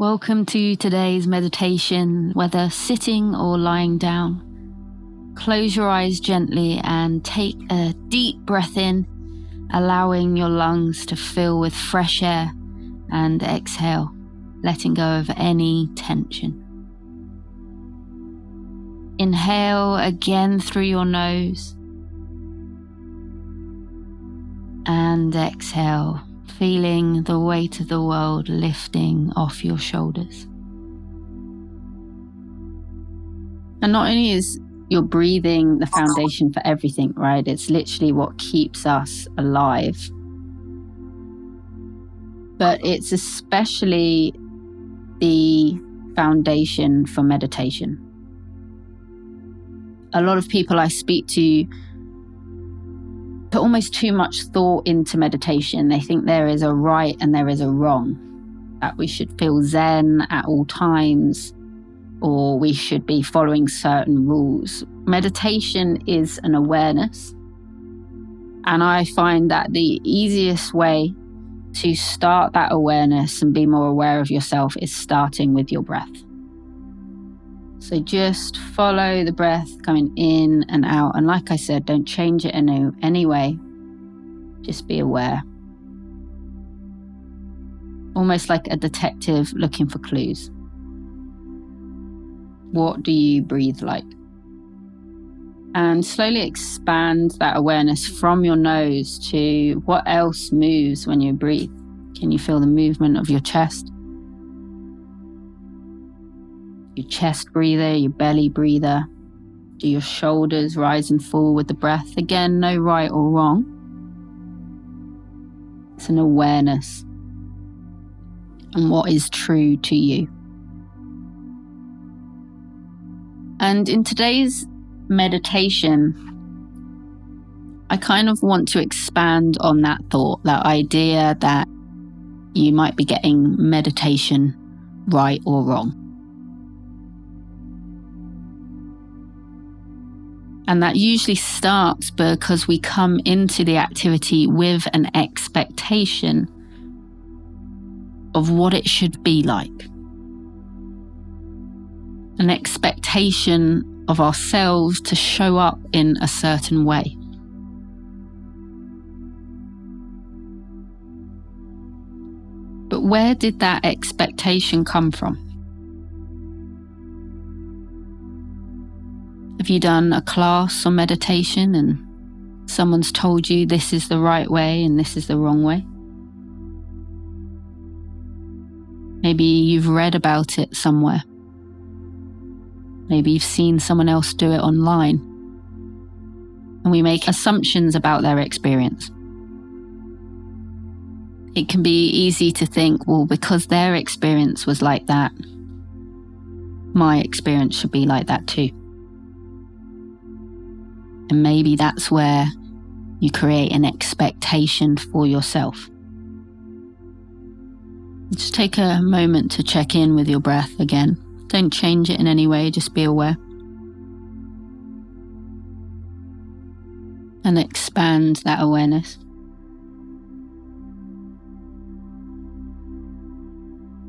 Welcome to today's meditation, whether sitting or lying down. Close your eyes gently and take a deep breath in, allowing your lungs to fill with fresh air, and exhale, letting go of any tension. Inhale again through your nose and exhale, feeling the weight of the world lifting off your shoulders. And not only is your breathing the foundation for everything, right? It's literally what keeps us alive. But it's especially the foundation for meditation. A lot of people I speak to put almost too much thought into meditation. They think there is a right and there is a wrong, that we should feel zen at all times, or we should be following certain rules. Meditation is an awareness. And I find that the easiest way to start that awareness and be more aware of yourself is starting with your breath. So just follow the breath coming in and out. And like I said, don't change it in any way. Just be aware. Almost like a detective looking for clues. What do you breathe like? And slowly expand that awareness from your nose to what else moves when you breathe. Can you feel the movement of your chest? Your chest breather, your belly breather. Do your shoulders rise and fall with the breath? Again, no right or wrong. It's an awareness and what is true to you. And in today's meditation, I kind of want to expand on that thought, that idea that you might be getting meditation right or wrong. And that usually starts because we come into the activity with an expectation of what it should be like. An expectation of ourselves to show up in a certain way. But where did that expectation come from? Have you done a class or meditation and someone's told you this is the right way and this is the wrong way? Maybe you've read about it somewhere. Maybe you've seen someone else do it online. And we make assumptions about their experience. It can be easy to think, well, because their experience was like that, my experience should be like that too. And maybe that's where you create an expectation for yourself. Just take a moment to check in with your breath again. Don't change it in any way, just be aware. And expand that awareness.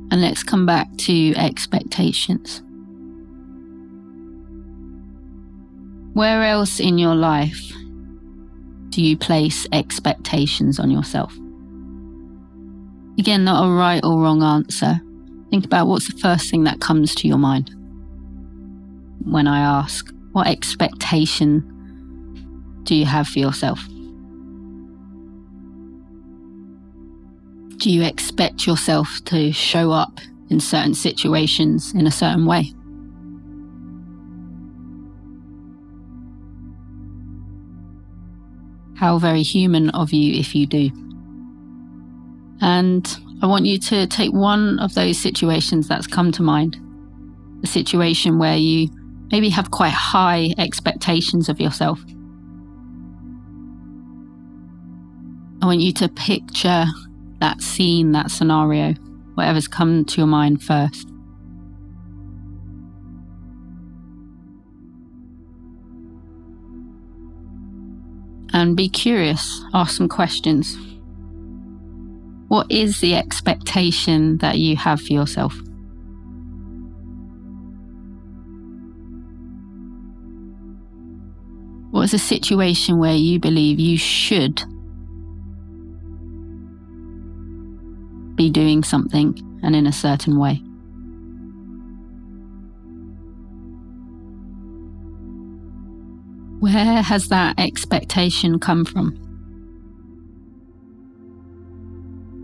And let's come back to expectations. Where else in your life do you place expectations on yourself? Again, not a right or wrong answer. Think about what's the first thing that comes to your mind when I ask, what expectation do you have for yourself? Do you expect yourself to show up in certain situations in a certain way? How very human of you if you do. And I want you to take one of those situations that's come to mind. The situation where you maybe have quite high expectations of yourself. I want you to picture that scene, that scenario, whatever's come to your mind first. And be curious, ask some questions. What is the expectation that you have for yourself? What's a situation where you believe you should be doing something and in a certain way? Where has that expectation come from?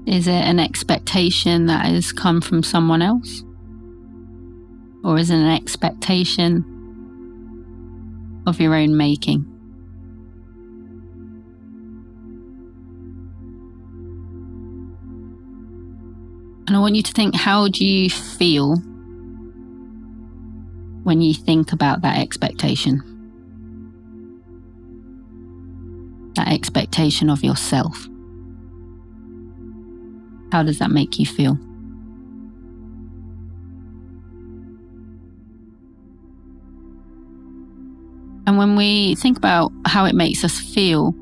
Is it an expectation that has come from someone else? Or is it an expectation of your own making? And I want you to think, how do you feel when you think about that expectation? That expectation of yourself. How does that make you feel? And when we think about how it makes us feel,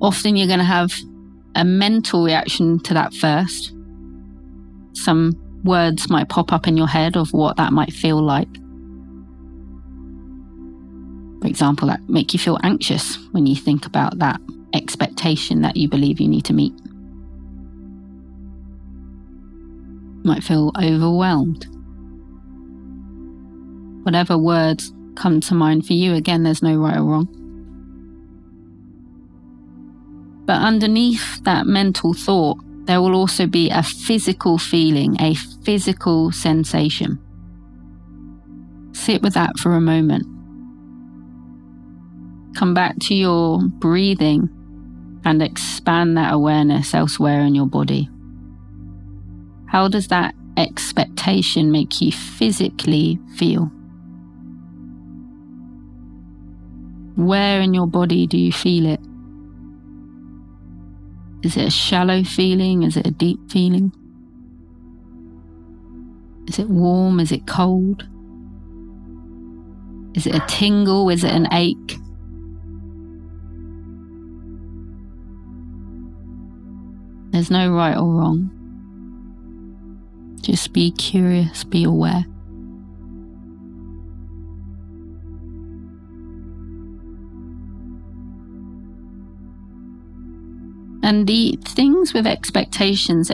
often you're going to have a mental reaction to that first. Some words might pop up in your head of what that might feel like. For example, that make you feel anxious when you think about that expectation that you believe you need to meet. You might feel overwhelmed. Whatever words come to mind for you, again, there's no right or wrong. But underneath that mental thought, there will also be a physical feeling, a physical sensation. Sit with that for a moment. Come back to your breathing and expand that awareness elsewhere in your body. How does that expectation make you physically feel? Where in your body do you feel it? Is it a shallow feeling? Is it a deep feeling? Is it warm? Is it cold? Is it a tingle? Is it an ache? There's no right or wrong. Just be curious, be aware. And the things with expectations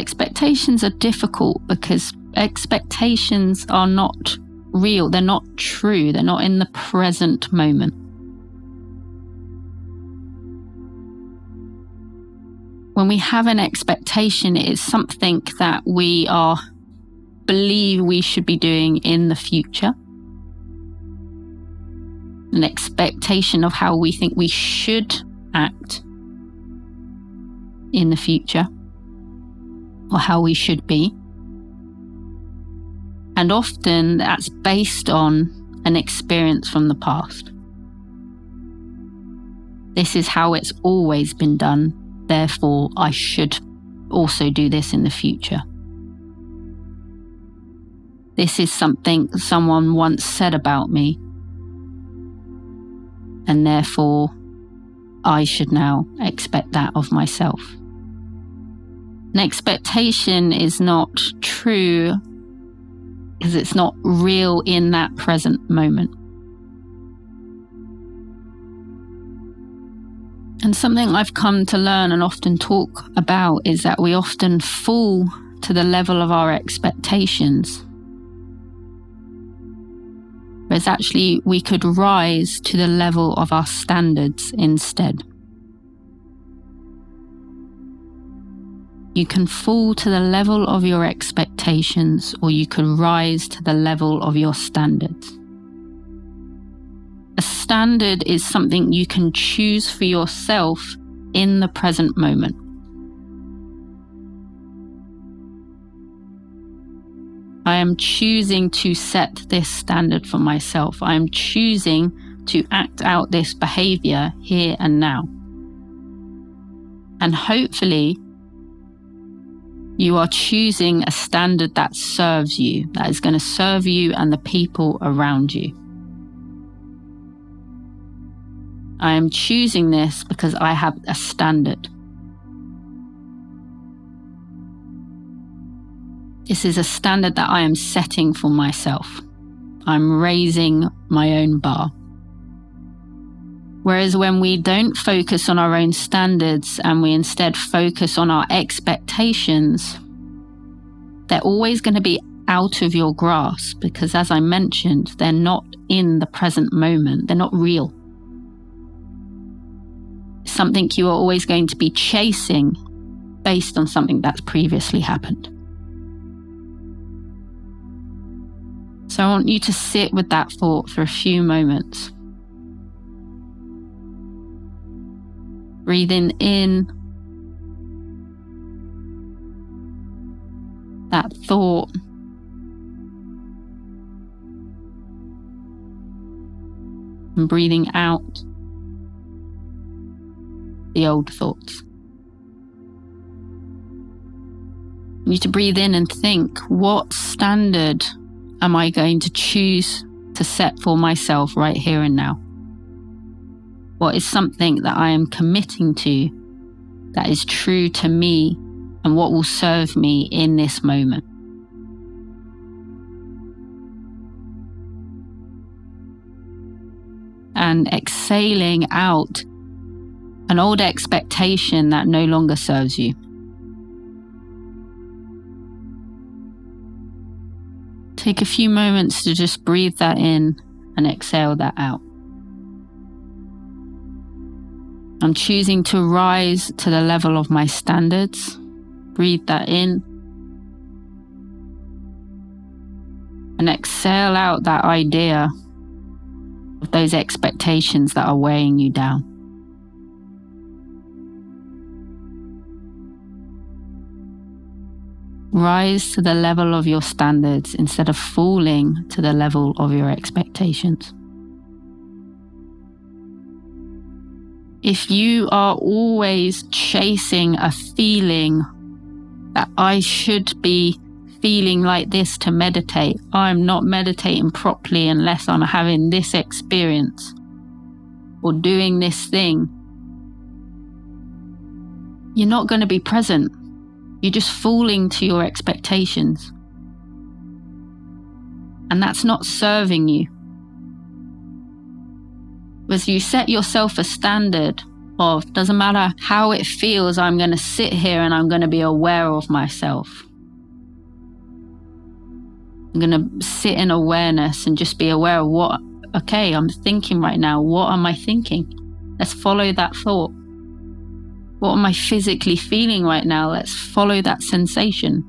are difficult because expectations are not real, they're not true, they're not in the present moment. When we have an expectation, it is something that we believe we should be doing in the future. An expectation of how we think we should act in the future, or how we should be. And often that's based on an experience from the past. This is how it's always been done, therefore I should also do this in the future. This is something someone once said about me, and therefore I should now expect that of myself. An expectation is not true because it's not real in that present moment. And something I've come to learn and often talk about is that we often fall to the level of our expectations. Whereas actually we could rise to the level of our standards instead. You can fall to the level of your expectations, or you could rise to the level of your standards. A standard is something you can choose for yourself in the present moment. I am choosing to set this standard for myself. I am choosing to act out this behavior here and now. And hopefully, you are choosing a standard that serves you, that is going to serve you and the people around you. I am choosing this because I have a standard. This is a standard that I am setting for myself. I'm raising my own bar. Whereas when we don't focus on our own standards and we instead focus on our expectations, they're always going to be out of your grasp because, as I mentioned, they're not in the present moment. They're not real. Something you are always going to be chasing based on something that's previously happened. So I want you to sit with that thought for a few moments. Breathing in that thought. And breathing out the old thoughts. You need to breathe in and think, what standard am I going to choose to set for myself right here and now? What is something that I am committing to that is true to me and what will serve me in this moment? And exhaling out an old expectation that no longer serves you. Take a few moments to just breathe that in and exhale that out. I'm choosing to rise to the level of my standards. Breathe that in. And exhale out that idea of those expectations that are weighing you down. Rise to the level of your standards instead of falling to the level of your expectations. If you are always chasing a feeling that I should be feeling like this to meditate, I'm not meditating properly unless I'm having this experience or doing this thing, you're not going to be present. You're just falling to your expectations. And that's not serving you. As you set yourself a standard of, doesn't matter how it feels, I'm going to sit here and I'm going to be aware of myself. I'm going to sit in awareness and just be aware of what, okay, I'm thinking right now. What am I thinking? Let's follow that thought. What am I physically feeling right now? Let's follow that sensation.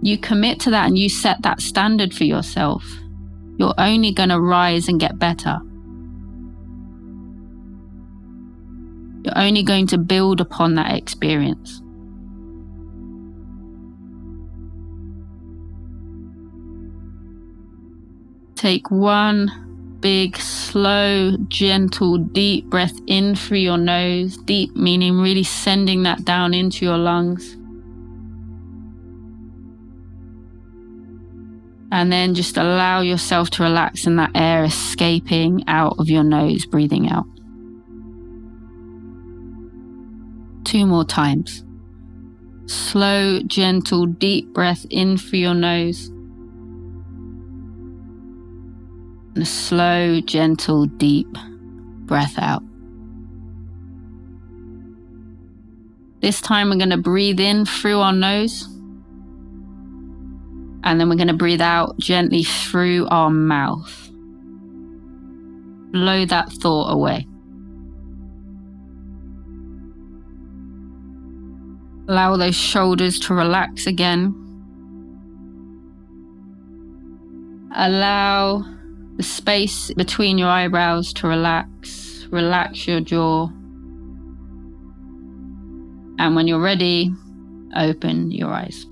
You commit to that and you set that standard for yourself. You're only going to rise and get better. You're only going to build upon that experience. Take one big, slow, gentle, deep breath in through your nose. Deep meaning really sending that down into your lungs. And then just allow yourself to relax and that air escaping out of your nose, breathing out. 2 more times. Slow, gentle, deep breath in through your nose. And a slow, gentle, deep breath out. This time we're going to breathe in through our nose. And then we're going to breathe out gently through our mouth. Blow that thought away. Allow those shoulders to relax again. Allow the space between your eyebrows to relax. Relax your jaw. And when you're ready, open your eyes.